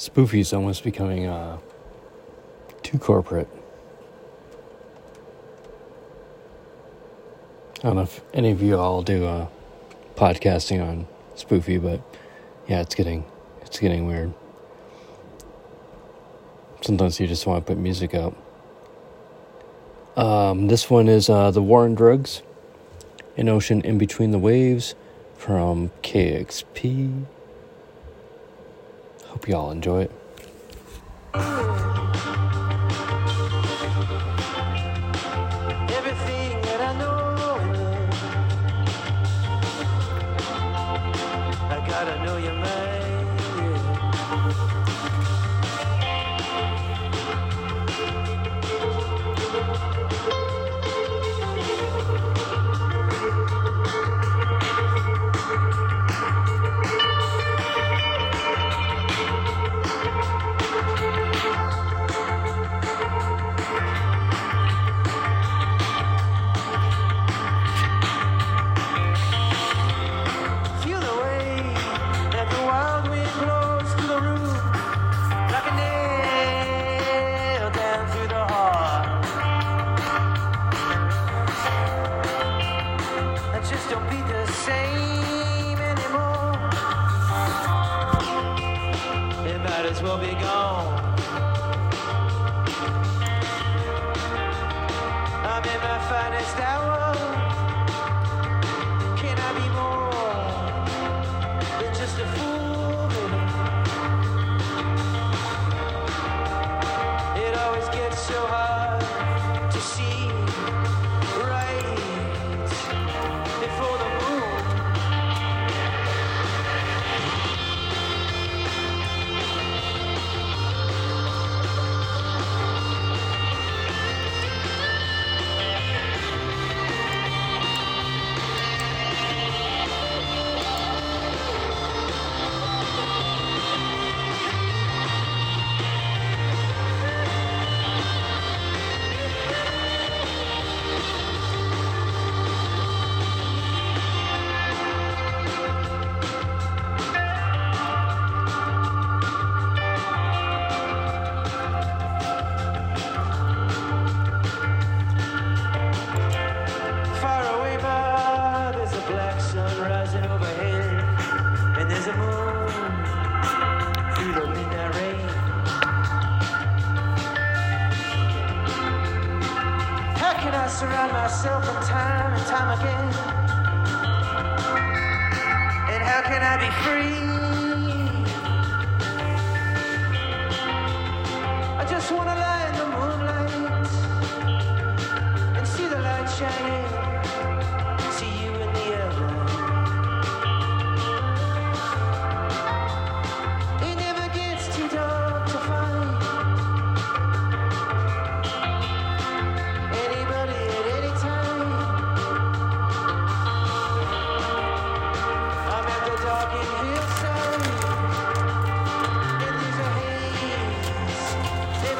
Spoofy's almost becoming too corporate. I don't know if any of you all do podcasting on Spoofy, but yeah, it's getting weird. Sometimes you just want to put music out. This one is The War on Drugs, An Ocean in Between the Waves from KXP. Hope you all enjoy it.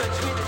Between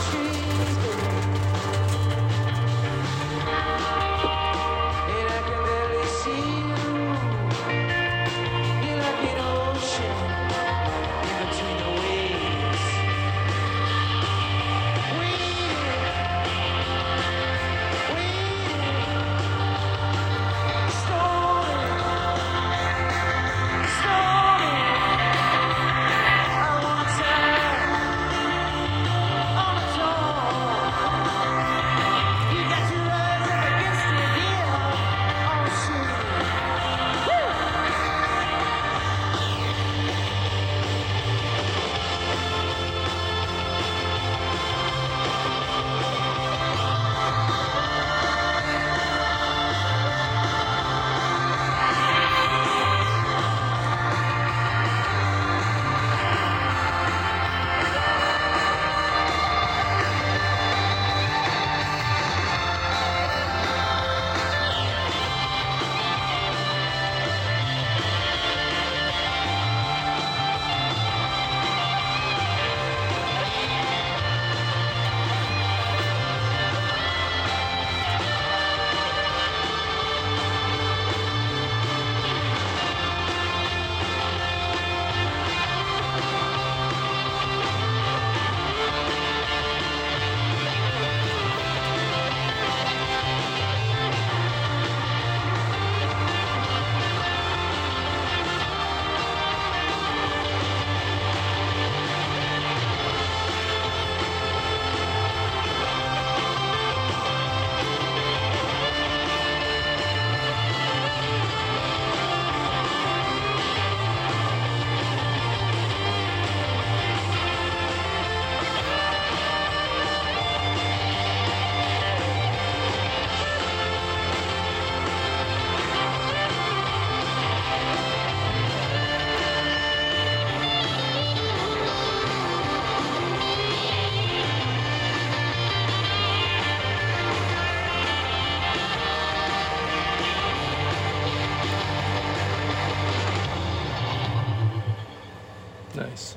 Nice.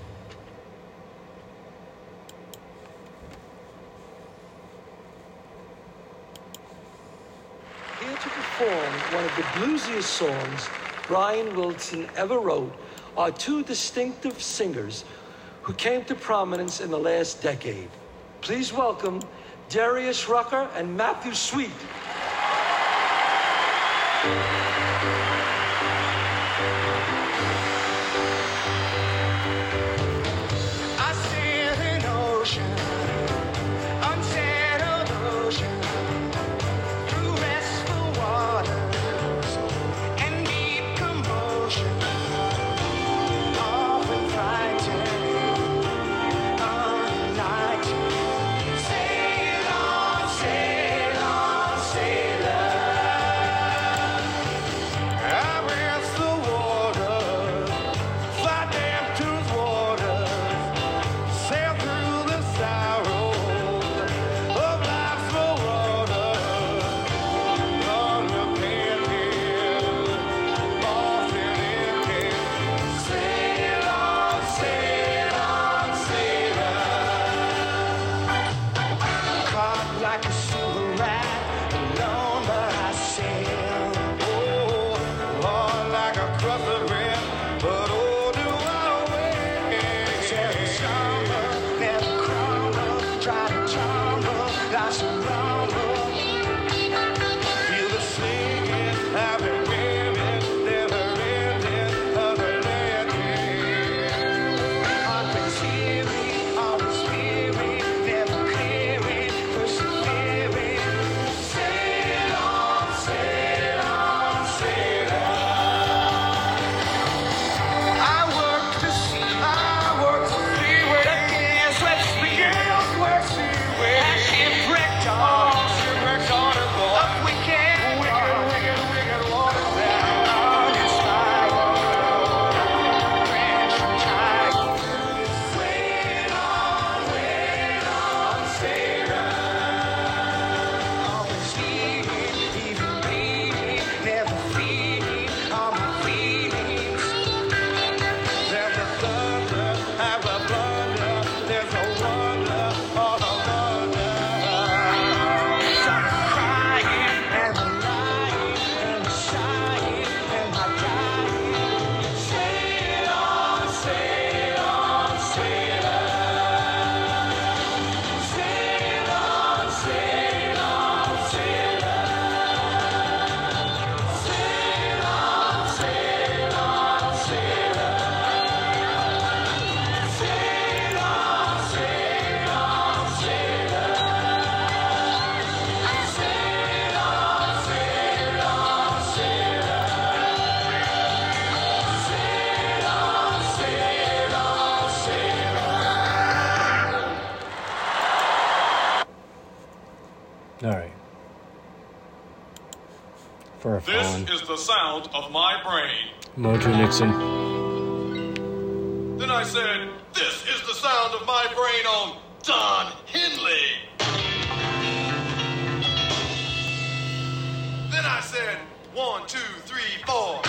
Here to perform one of the bluesiest songs Brian Wilson ever wrote are two distinctive singers who came to prominence in the last decade. Please welcome Darius Rucker and Matthew Sweet. The sound of my brain. Mojo Nixon. Then I said, this is the sound of my brain on Don Henley. Then I said, 1, 2, 3, 4.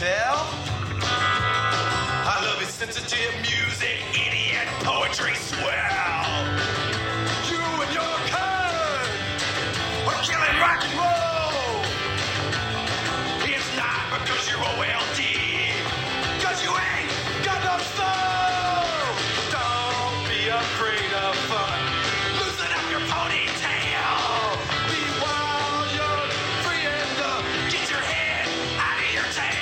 tell? I love his sensitive music, idiot poetry swell. You and your kind are killing rock and roll. It's not because you're OLD, because you ain't got no soul. Don't be afraid of fun. Loosen up your ponytail. Be wild, young, free and dumb. Get your head out of your tail.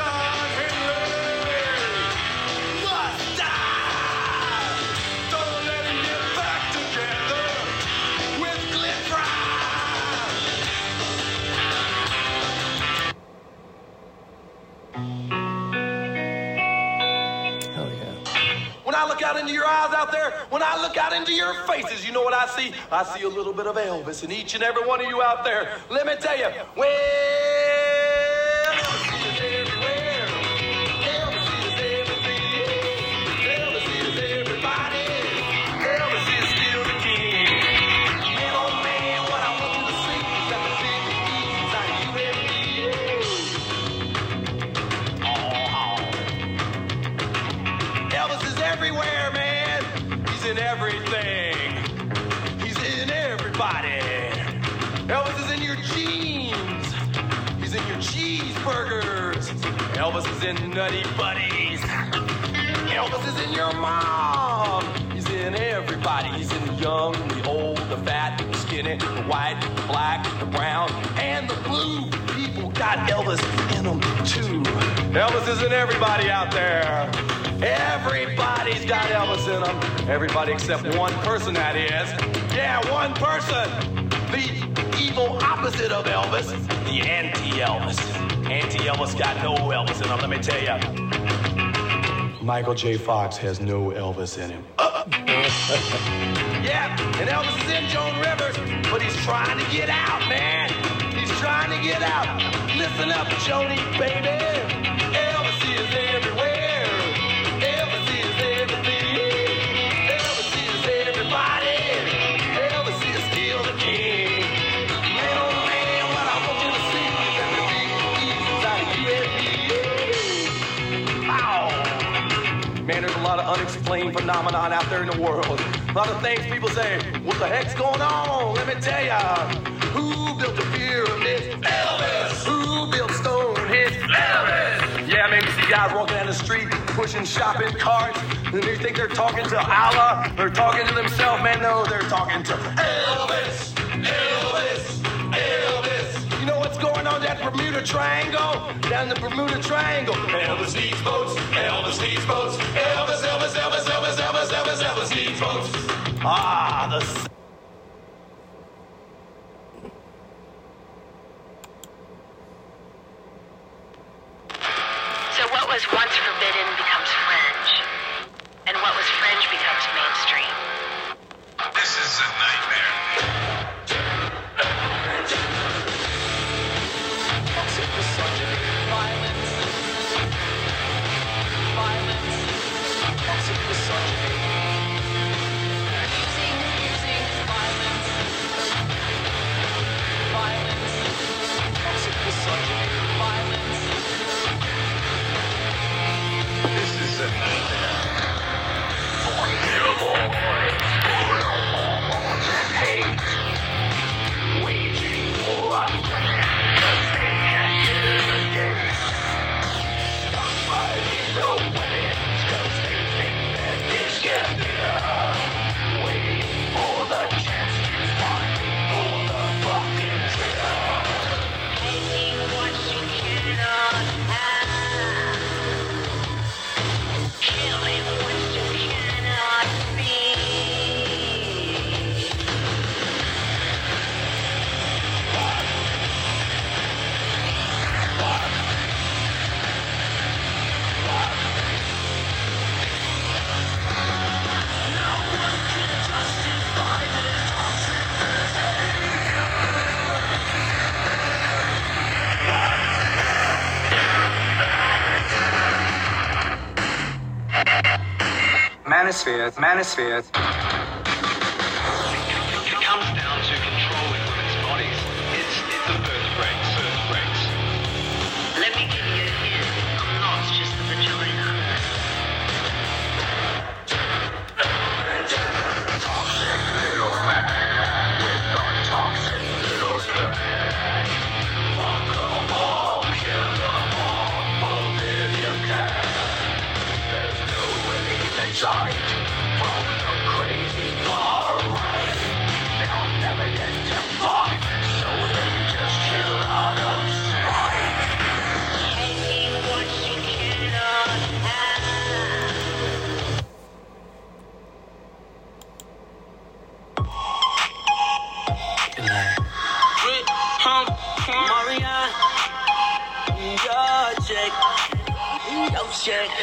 Don Henley must die. Don't let him get back together with Glenn Fry. Hell yeah. When I look out into your eyes out there, when I look out into your faces, you know what I see? I see a little bit of Elvis in each and every one of you out there. Let me tell you, well, Elvis is everywhere. Elvis is everything. Elvis is everybody. Elvis is still the king. Man, oh man, what I want you to see is that the big E's are you Elvis is everywhere, man. He's in everything. He's in everybody. Elvis is in your jeans. He's in your cheeseburgers. Elvis is in Nutty Buddies. Elvis is in your mom. He's in everybody. He's in the young, the old, the fat, the skinny, the white, the black, the brown, and the blue. People got Elvis in them too. Elvis is in everybody out there. Everybody's got Elvis in them. Everybody except one person, that is. Yeah, one person. The evil opposite of Elvis. The anti-Elvis. Anti-Elvis got no Elvis in him, let me tell you. Michael J. Fox has no Elvis in him. Yeah, and Elvis is in Joan Rivers, but he's trying to get out, man. He's trying to get out. Listen up, Joni, baby. Elvis is everywhere. Elvis is everything. Elvis is everybody. Elvis is still the king. Man, oh man, what I want you to see is that the big E's out of you every day. Wow. Man, there's a lot of unexplained phenomenon out there in the world. A lot of things people say, what the heck's going on? Let me tell ya. Who built the pyramids? Elvis! Who built Stonehenge? Elvis! Yeah, man, you see guys walking down the street, pushing shopping carts, and they think they're talking to Allah, they're talking to themselves, man. No, they're talking to Elvis! Elvis! Elvis! You know what's going on in that Bermuda Triangle? Down the Bermuda Triangle. Elvis needs votes. Elvis needs votes. Elvis, Elvis, Elvis, Elvis, Elvis, Elvis, Elvis needs votes. Ah, So what was once forbidden becomes fringe, and what was fringe becomes mainstream. This is a nightmare. This is a nightmare. Hate, waging war taking what you cannot have, killing what you cannot be. Manosphere. It comes down to controlling women's bodies. It's a birth break.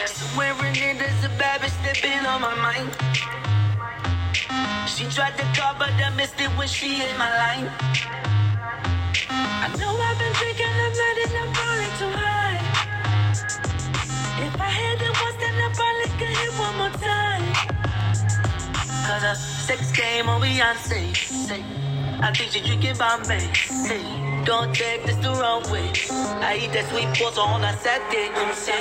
Swearing it is a baby stepping on my mind. She tried to call, but I missed it when she in my line. I know I've been drinking the medicine, I'm falling too high. If I had it once, then I probably could hit one more time. Cause a sex game on Beyonce. Say, I think she drinking Bombay. Say, don't take this the wrong way. I eat that sweet water on a Saturday. I'm sad.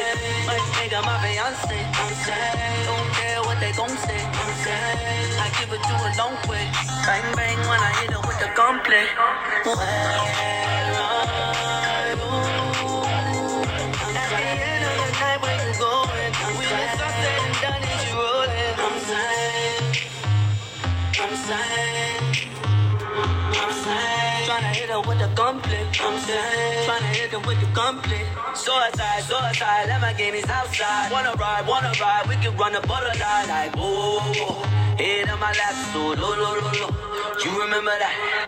My nigga, my fiance. I'm sad. Don't care what they gon' say. I'm sad. I give it to a long way. Bang bang when I hit her with the gunplay. With the conflict, I'm saying, trying to hit them with the conflict. Suicide, Lamborghinis outside. Wanna ride, we can run a butterfly. Like, oh, head on my lap, so low. You remember that?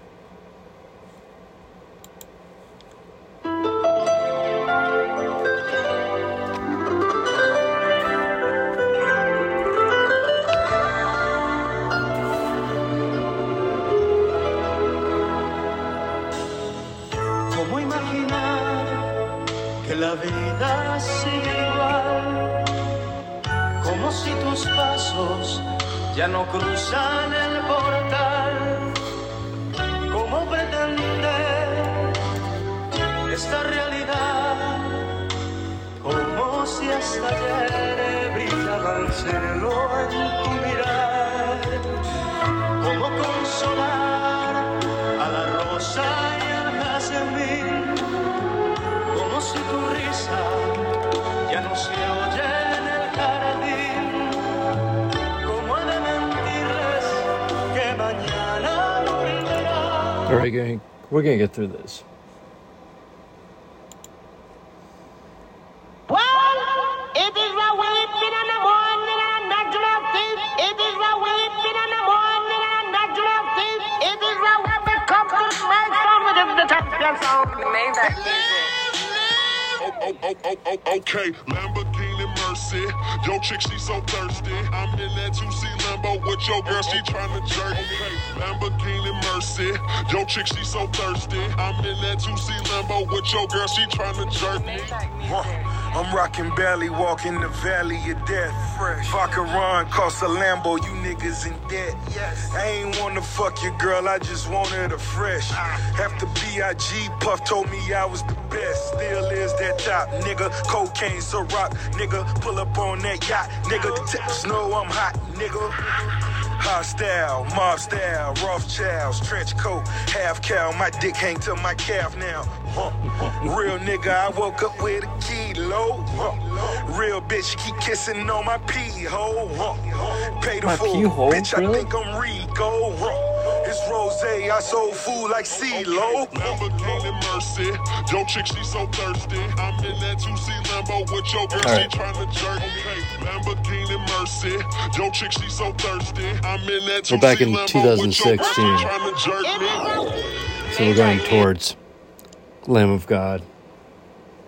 La vida sigue igual, como si tus pasos ya no cruzan el portal. ¿Cómo pretender esta realidad? Como si hasta ayer brillaba el cielo en tu mirar. ¿Cómo consolar a la rosa y al jazmín? Si tu risa ya no se oye en el jardín, como he de mentirles que mañana volverá. All right, gang, we're gonna get through this. Okay, Lamborghini Mercy. Yo chick, she so thirsty. I'm in that 2C Lambo with your girl, she tryna jerk me. Lamborghini Mercy. Yo chick, she so thirsty. I'm in that 2C Lambo with your girl, she tryna jerk me. I'm rockin' barely walking the valley of death. Vacaron cost a Lambo, you niggas in debt. Yes. I ain't wanna fuck your girl, I just wanted her fresh. After B.I.G., Puff told me I was the best. Still is that top, nigga. Cocaine, Ciroc, nigga. Pull up on that yacht, nigga. The tips know I'm hot, nigga. Hostile, mob style, Rothschilds, trench coat, half cow, my dick hang to my calf now. Real nigga, I woke up with a kilo. Real bitch, keep kissing on my pee hole. Pay the full bitch, really? I think I'm Rico. It's rosé, I sold food like CeeLo. Lamborghini Mercy, yo chick, she so thirsty. I'm in that 2C Lambo with your girl, she tryna jerk me. Lamborghini Mercy, yo chick, she so thirsty. We're back in 2016, so we're going towards Lamb of God.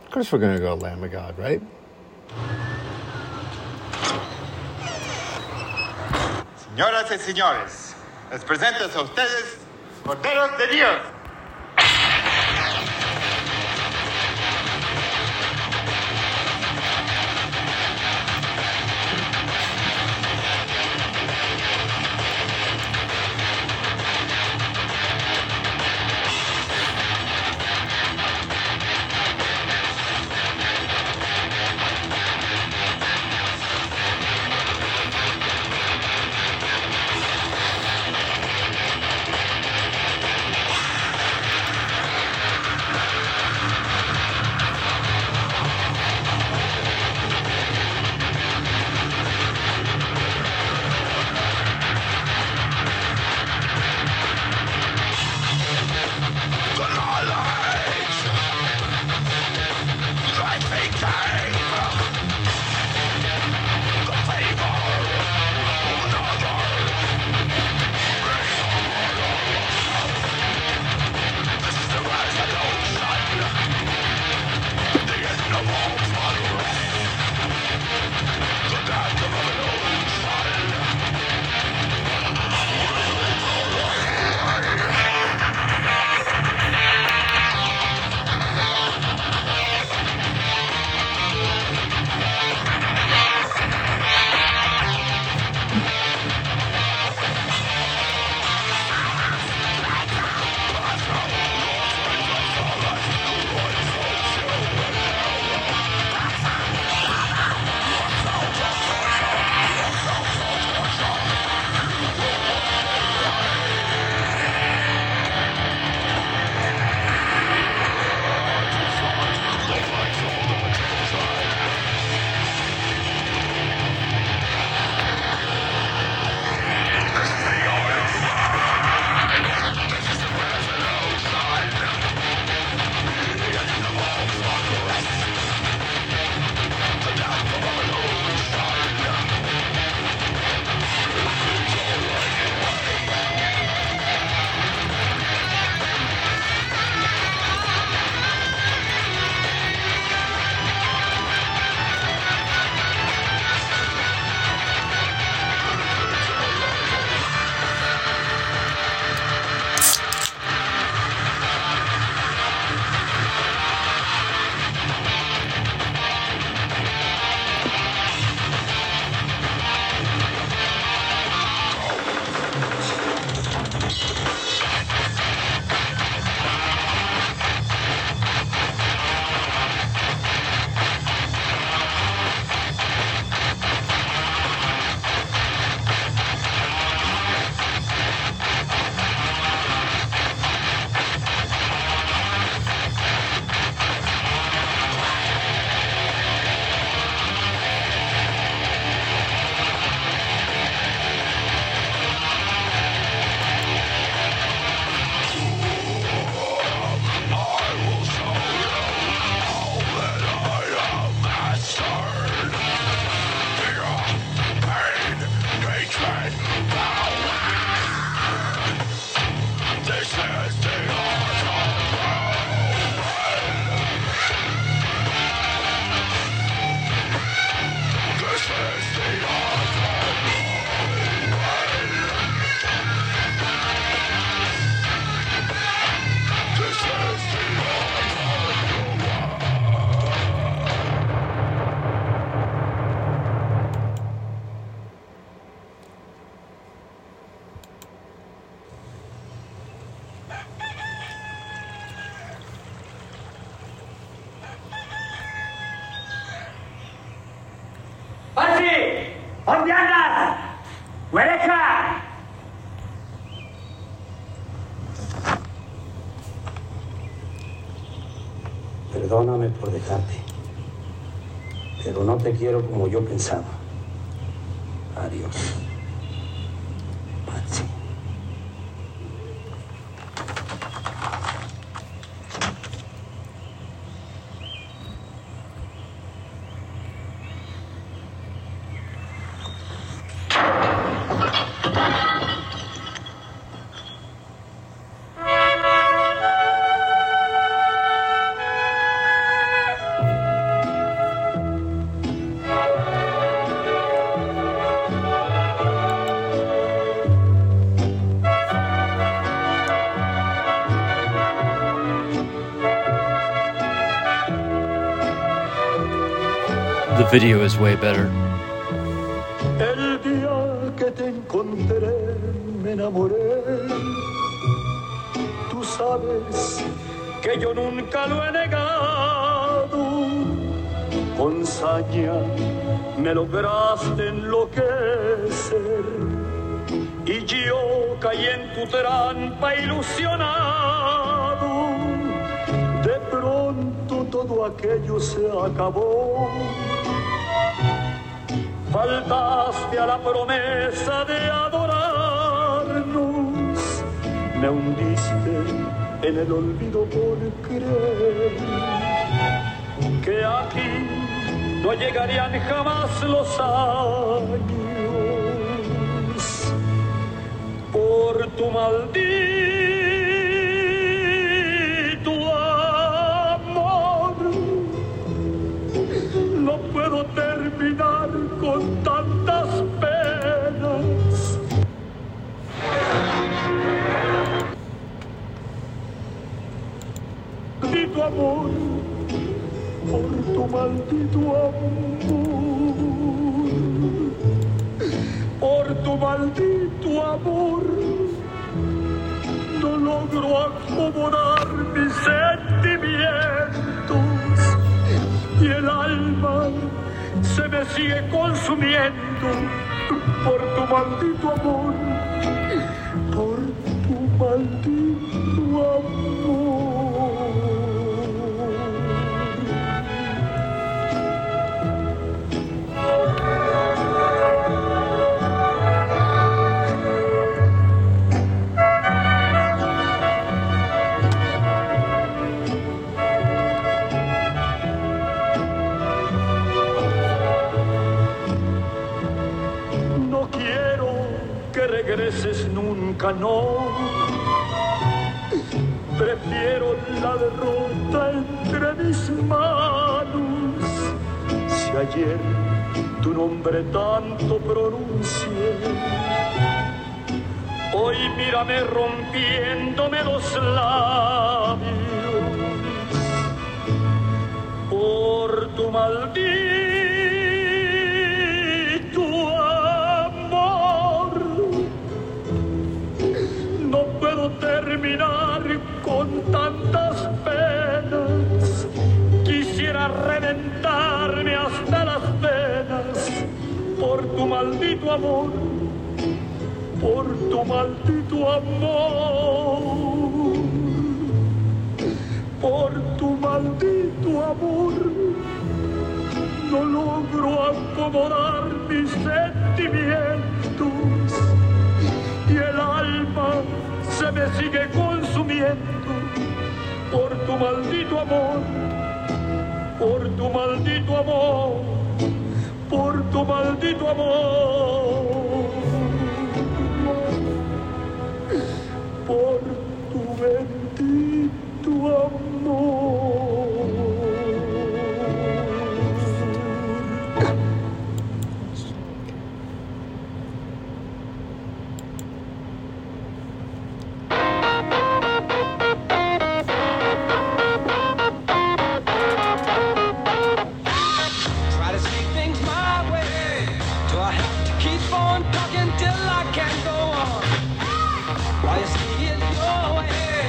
Of course we're going to go Lamb of God, right? Señoras y señores, les presento a ustedes Corderos de Dios. Perdóname por dejarte, pero no te quiero como yo pensaba. Adiós. Patsy. Video is way better. El día que te encontré, me enamoré. Tú sabes que yo nunca lo he negado. Con saña me lograste enloquecer. Y yo caí en tu trampa ilusionado. De pronto todo aquello se acabó. Faltaste a la promesa de adorarnos, me hundiste en el olvido por creer que aquí no llegarían jamás los años por tu maldito amor. No puedo terminar con tantas penas. Maldito amor, por tu maldito amor, por tu maldito amor, no logro acomodar mis sentimientos y el alma se me sigue consumiendo por tu maldito amor, por tu maldito nunca, no. Prefiero la derrota entre mis manos. Si ayer tu nombre tanto pronuncié, hoy mírame rompiéndome los labios por tu maldito. Terminar con tantas penas, quisiera reventarme hasta las venas por tu maldito amor, por tu maldito amor, por tu maldito amor, no logro acomodar mis sentimientos y el alma se me sigue consumiendo por tu maldito amor, por tu maldito amor, por tu maldito amor. I can't go on. I see it your way,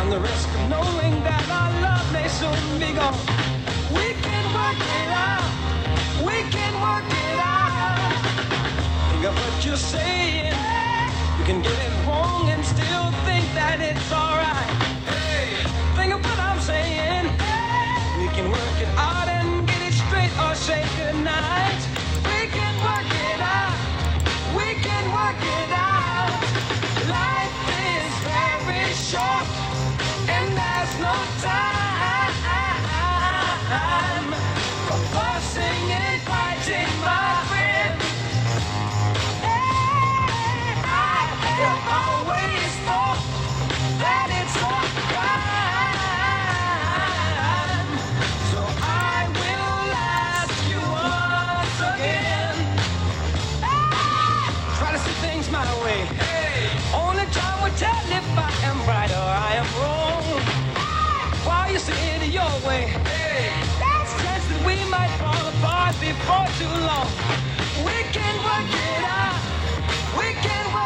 on the risk of knowing that our love may soon be gone. We can work it out, we can work it out. Think of what you're saying, you can get it wrong and still think that it's alright. Hey, think of what I'm saying, we can work it out and get it straight or say goodnight. We can work it out, we can work it out. Life is very short, and there's no time for fussing and fighting, my friend. I have always thought that it's a crime, so I will ask you once again. Things my way. Hey. Only time will tell if I am right or I am wrong. Hey. While you see it your way, hey. There's a chance that we might fall apart before too long. We can work it out. We can work it out.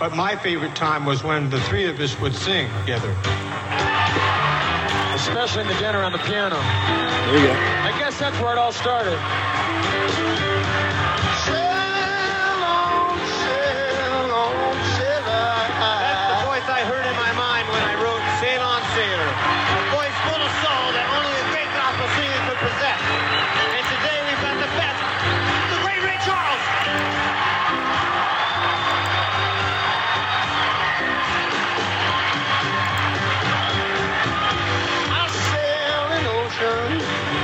But my favorite time was when the three of us would sing together. Especially in the dinner on the piano. There you go. I guess that's where it all started. Sail on, sail on, sail on. That's the voice I heard in my mind when I wrote Sail On Sailor. A voice full of soul that only a great gospel singer could possess. And today we've got the best, the great Ray Charles.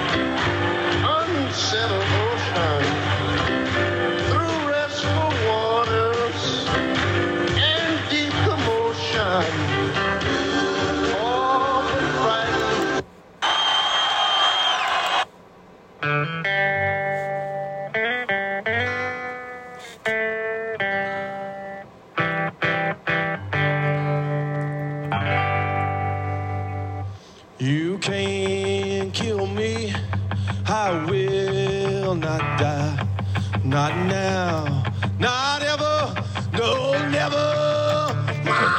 Unsettled ocean, through restful waters and deep commotion. All the frightened. You can't kill me. I will not die, not now, not ever, no, never. I'm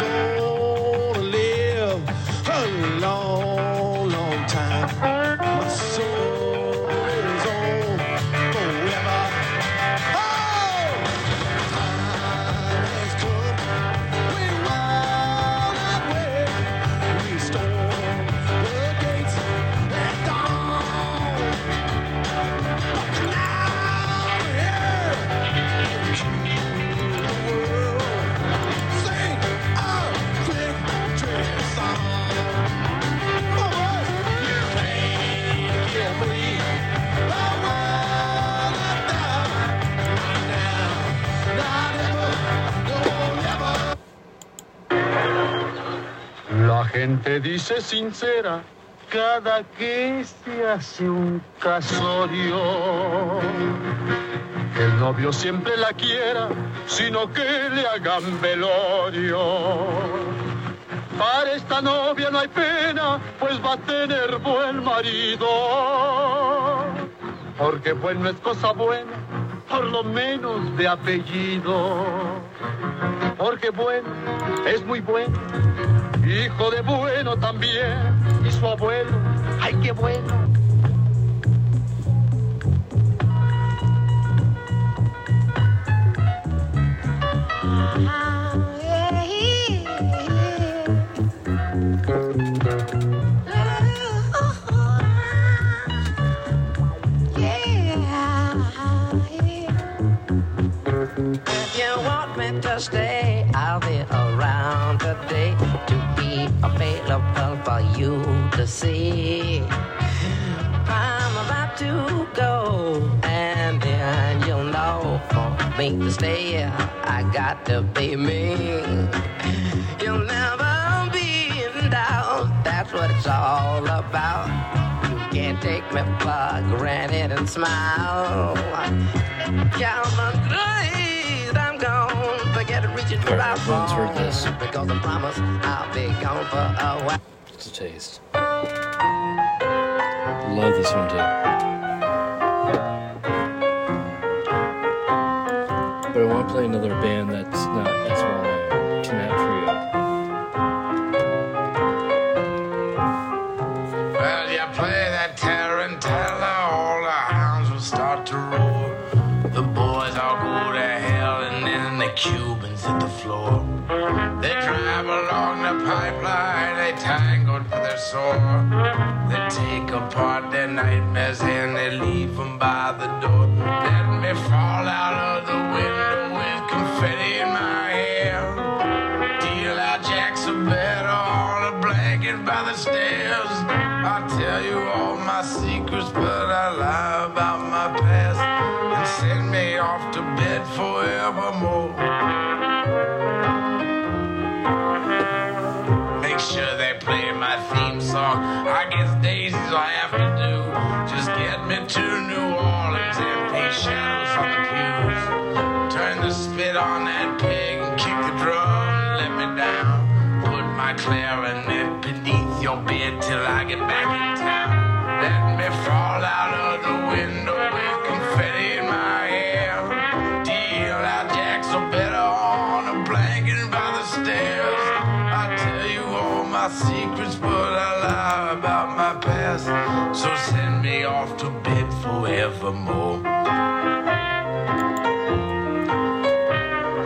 gonna live a long, long time. My soul is on forever. Oh! Time has come, we wild and wet, we storm the gates at dawn. Now, yeah. gente dice sincera, cada que se hace un casorio. Que el novio siempre la quiera, sino que le hagan velorio. Para esta novia no hay pena, pues va a tener buen marido. Porque bueno es cosa buena, por lo menos de apellido. Porque bueno es muy bueno, hijo de bueno también. Y su abuelo, ay qué bueno. If you want me to stay, I'll be around today to be available for you to see. I'm about to go, and then you'll know for me to stay, I got to be me. You'll never be in doubt, that's what it's all about. You can't take me for granted and smile. Yeah, I'm great. Alright, everyone's heard this. It's a taste. Love this one too. But I want to play another band that's not as well known, Chin Hat Trio. Well, you play that Tarantella, all the hounds will start to roar. The boys all go to hell, and then the Cubans hit the floor. They drive along the pipeline, they tangled with their sore. They take apart their nightmares and they leave them by the door. Let me fall out of the window with confetti in my hair. Deal out Jack's a bed on a blanket by the stairs. I'll tell you all my secrets, but I lie about my past. And send me off to bed forevermore. Sure they play my theme song. I guess Daisy's all I have to do. Just get me to New Orleans and paint shadows on the pews. Turn the spit on that pig and kick the drum and let me down. Put my clarinet beneath your bed till I get back in town. Let me fall out of the window with confetti in my hair. Deal out Jack's a better on a blanket by the stairs. I tell you all my secrets, but I lie about my past. So send me off to bed forevermore.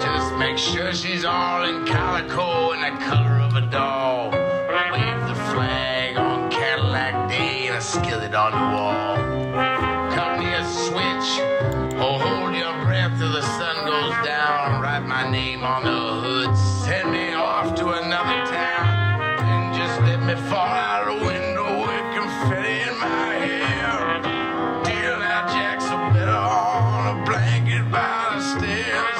Just make sure she's all in calico and the color of a doll. Wave the flag on Cadillac Day and a skillet on the wall. Cut me a switch or hold your breath till the sun goes down. Write my name on the hood. Send me off to another town and just let me fall out a window with confetti in my hair. Deal out Jack's a better on a blanket by the stairs.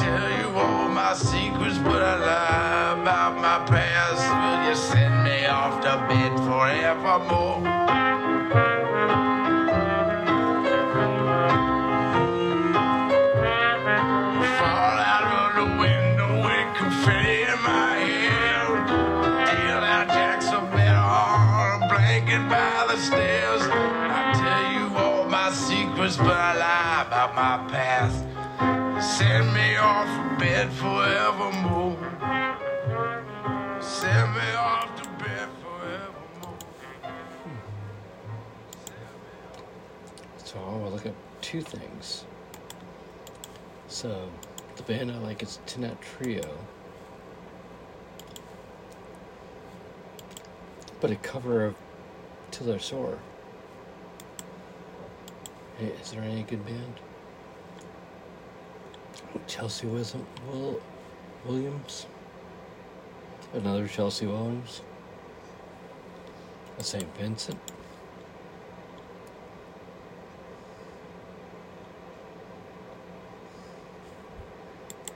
Tell you all my secrets, but I lie about my past. Will you send me off to bed forevermore? But I lie about my past. Send me off to bed forevermore. Send me off to bed forevermore. So I want to look up two things. So the band I like is Tenet Trio, but a cover of Till They're Sore. Hey, is there any good band? Chelsea Williams? Another Chelsea Williams? A St. Vincent?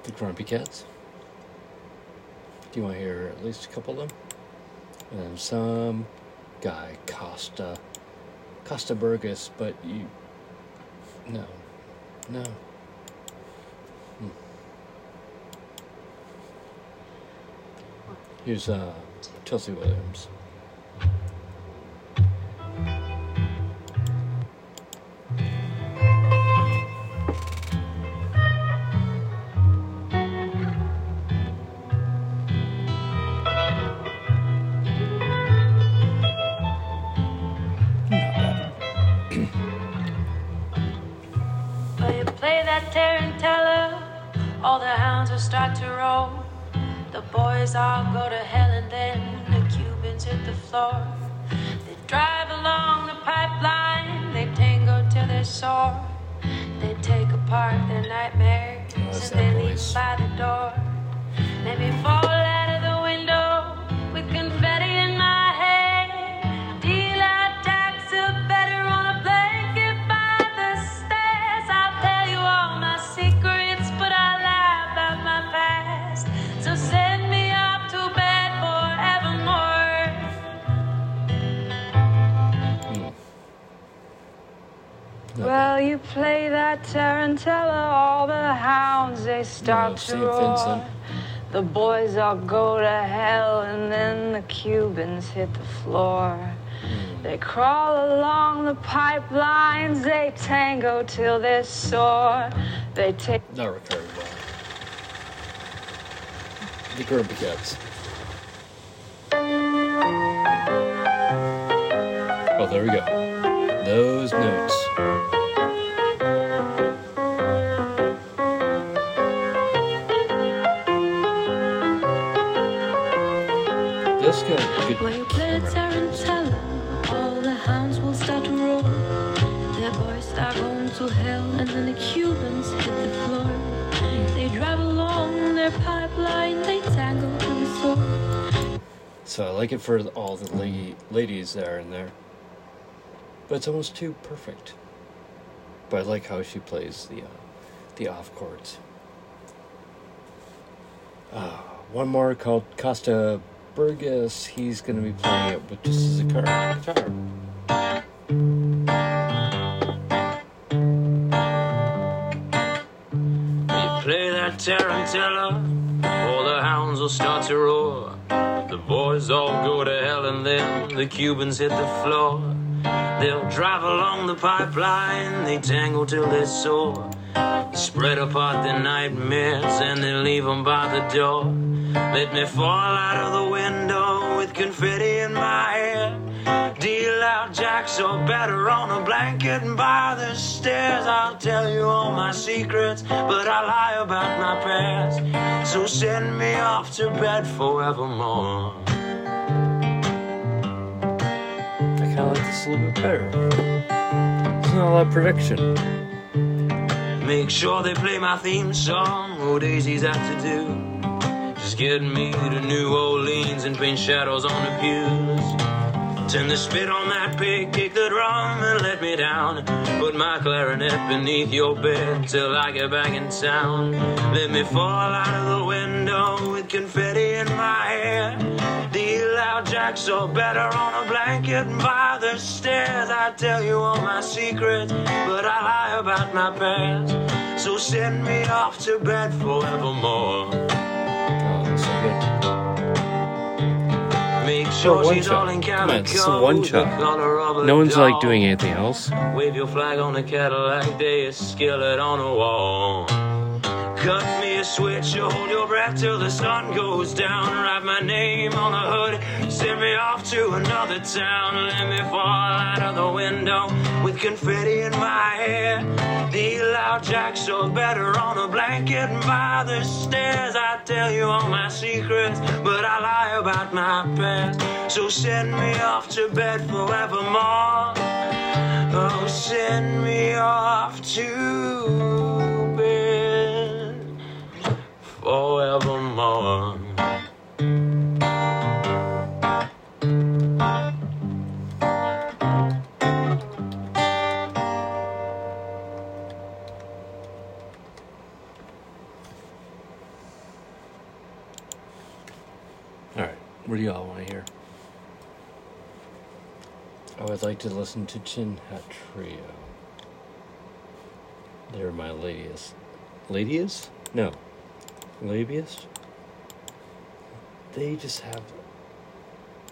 The Grumpy Cats? Do you want to hear at least a couple of them? and some guy, Costa Burgess, but you, no. Here's Chelsea Williams. Tarantella, all the hounds will start to roll. The boys all go to hell, and then the Cubans hit the floor. They drive along the pipeline, they tango till they're sore. They take apart their nightmares, and they leave by the door. Let me fall out of the window with confetti in my head. Deal out tax a better on a blanket by the stairs. I'll tell you all my secrets, but I lie about my past. So send me up to bed forevermore. Well, you play that Tarantella, all the hounds, they start to roar. Vincent. The boys all go to hell, and then the Cubans hit the floor. They crawl along the pipelines, they tango till they're sore. They take... Not recurring. The Kirby Cats. Oh, there we go. Those notes. This guy. When you play Tarantella, all the hounds will start to roll. Their boys start going to hell, and then the Cubans hit the floor. They drive along their pipeline, they tangle in the soul. So I like it for all the ladies that are in there. But it's almost too perfect. But I like how she plays the off chords. One more called Costa Burgess. He's going to be playing it with just his guitar. Tarantella, all the hounds will start to roar. The boys all go to hell, and then the Cubans hit the floor. They'll drive along the pipeline, they tangle till they're sore. Spread apart their nightmares, and they leave them by the door. Let me fall out of the window with confetti in my hair. Deal out jacks or batter on a blanket and by the stairs. I'll tell you all my secrets, but I lie about my past. So send me off to bed forevermore. I kind of like this a little bit better. It's not a lot of prediction. Make sure they play my theme song, oh daisies have to do. Just get me to New Orleans and paint shadows on the pews. Turn the spit on that pig, kick the drum and let me down. Put my clarinet beneath your bed till I get back in town. Let me fall out of the window with confetti in my hair. Deal out jacks or better on a blanket by the stairs. I tell you all my secrets, but I lie about my past. So send me off to bed forevermore. Make sure she's all in Calico. This is a one shot. No one's like doing anything else. Wave your flag on a Cadillac day, a skillet on a wall. Cut me a switch, or hold your breath till the sun goes down. Write my name on the hood, send me off to another town. Let me fall out of the window with confetti in my hair. Deal out jacks or better on a blanket by the stairs. I tell you all my secrets, but I lie about my past. So send me off to bed forevermore. Oh, send me off to forevermore. Alright, what do y'all want to hear? I would like to listen to Chin Hat Trio. They're my latest. Ladies? No. Labius? They just have...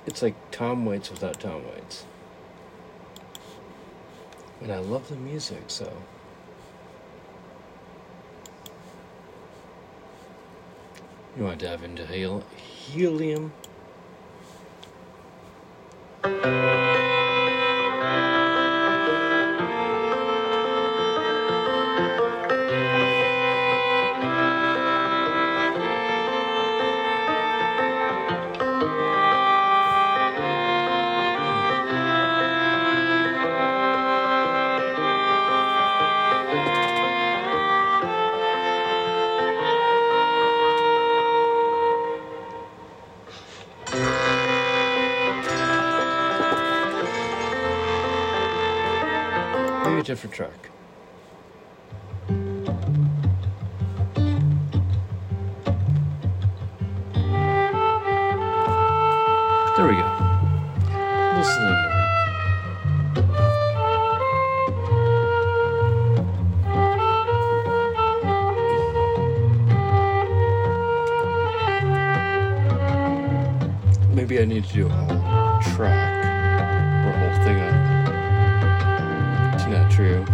It's like Tom Waits without Tom Waits. And I love the music, so... You want to dive into Helium? Different track. There we go. We'll saloon it. Maybe I need to do a whole track or a whole thing on Tenet Trio.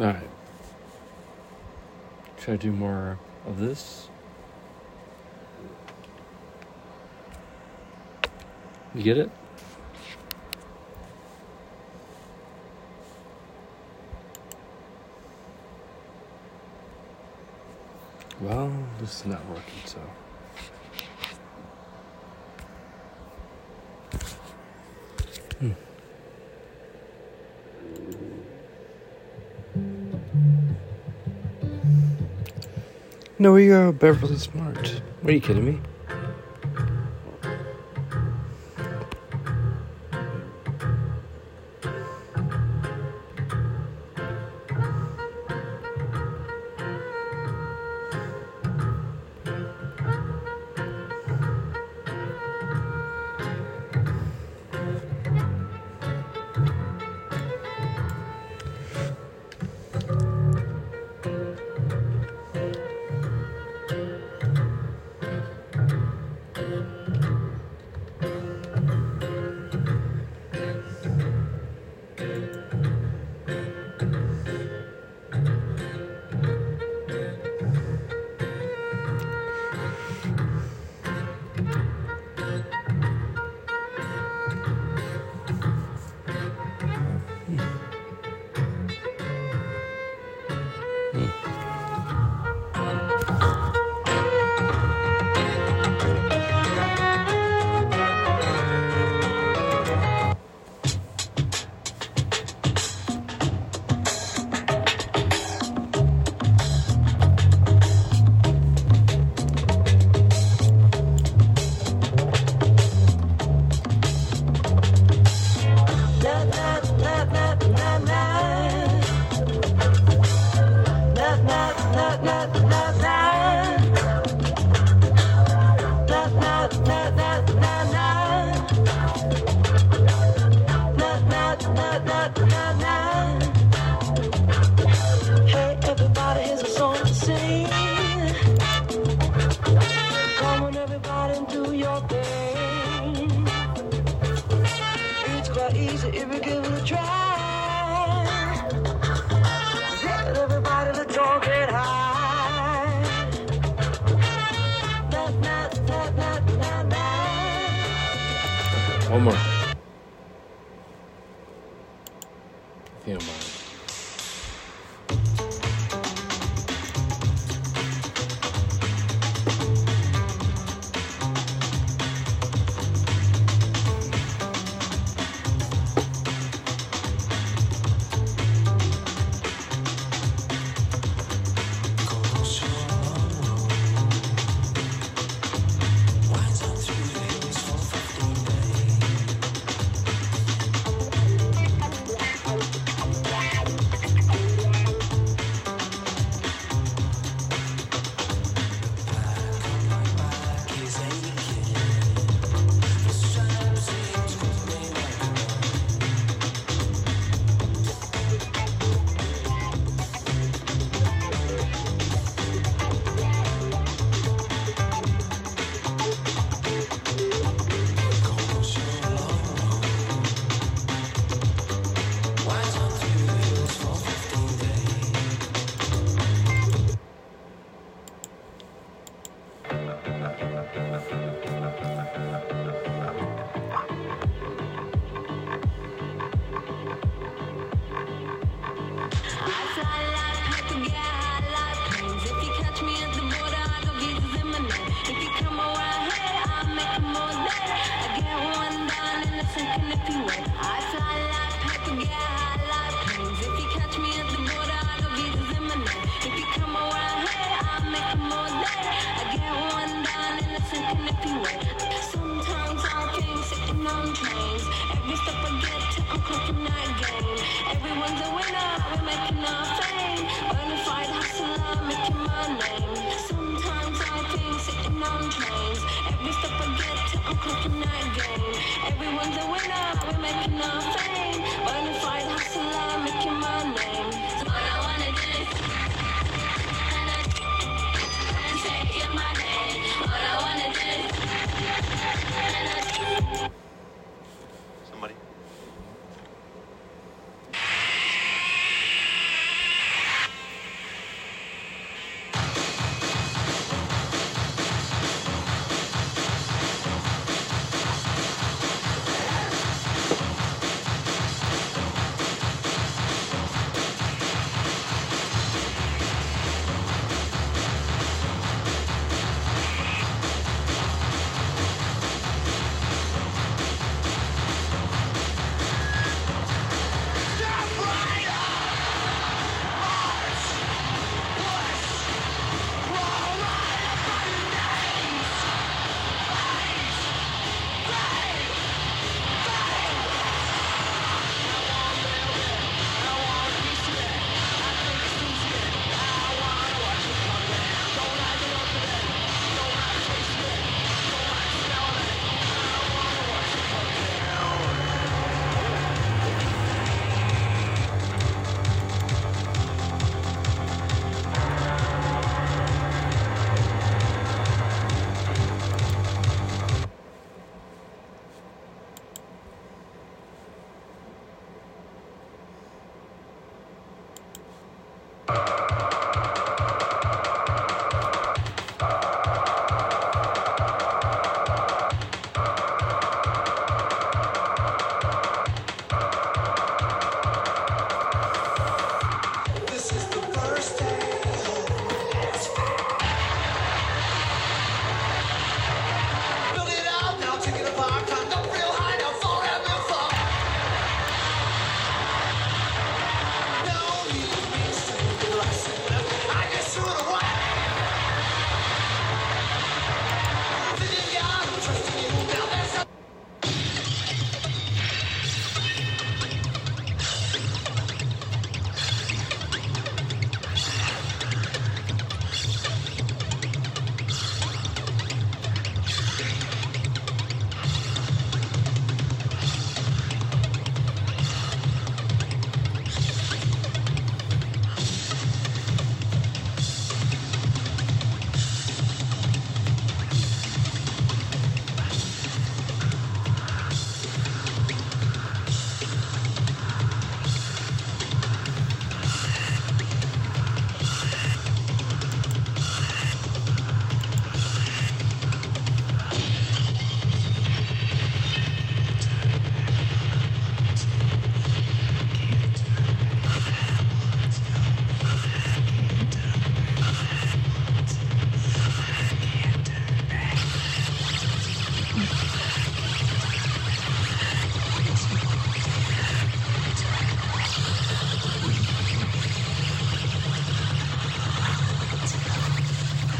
Alright. Should I do more of this? You get it? Well, this is not working, so... No, we are Beverly Smart. What, are you kidding me?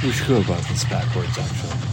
We should go about this backwards, actually.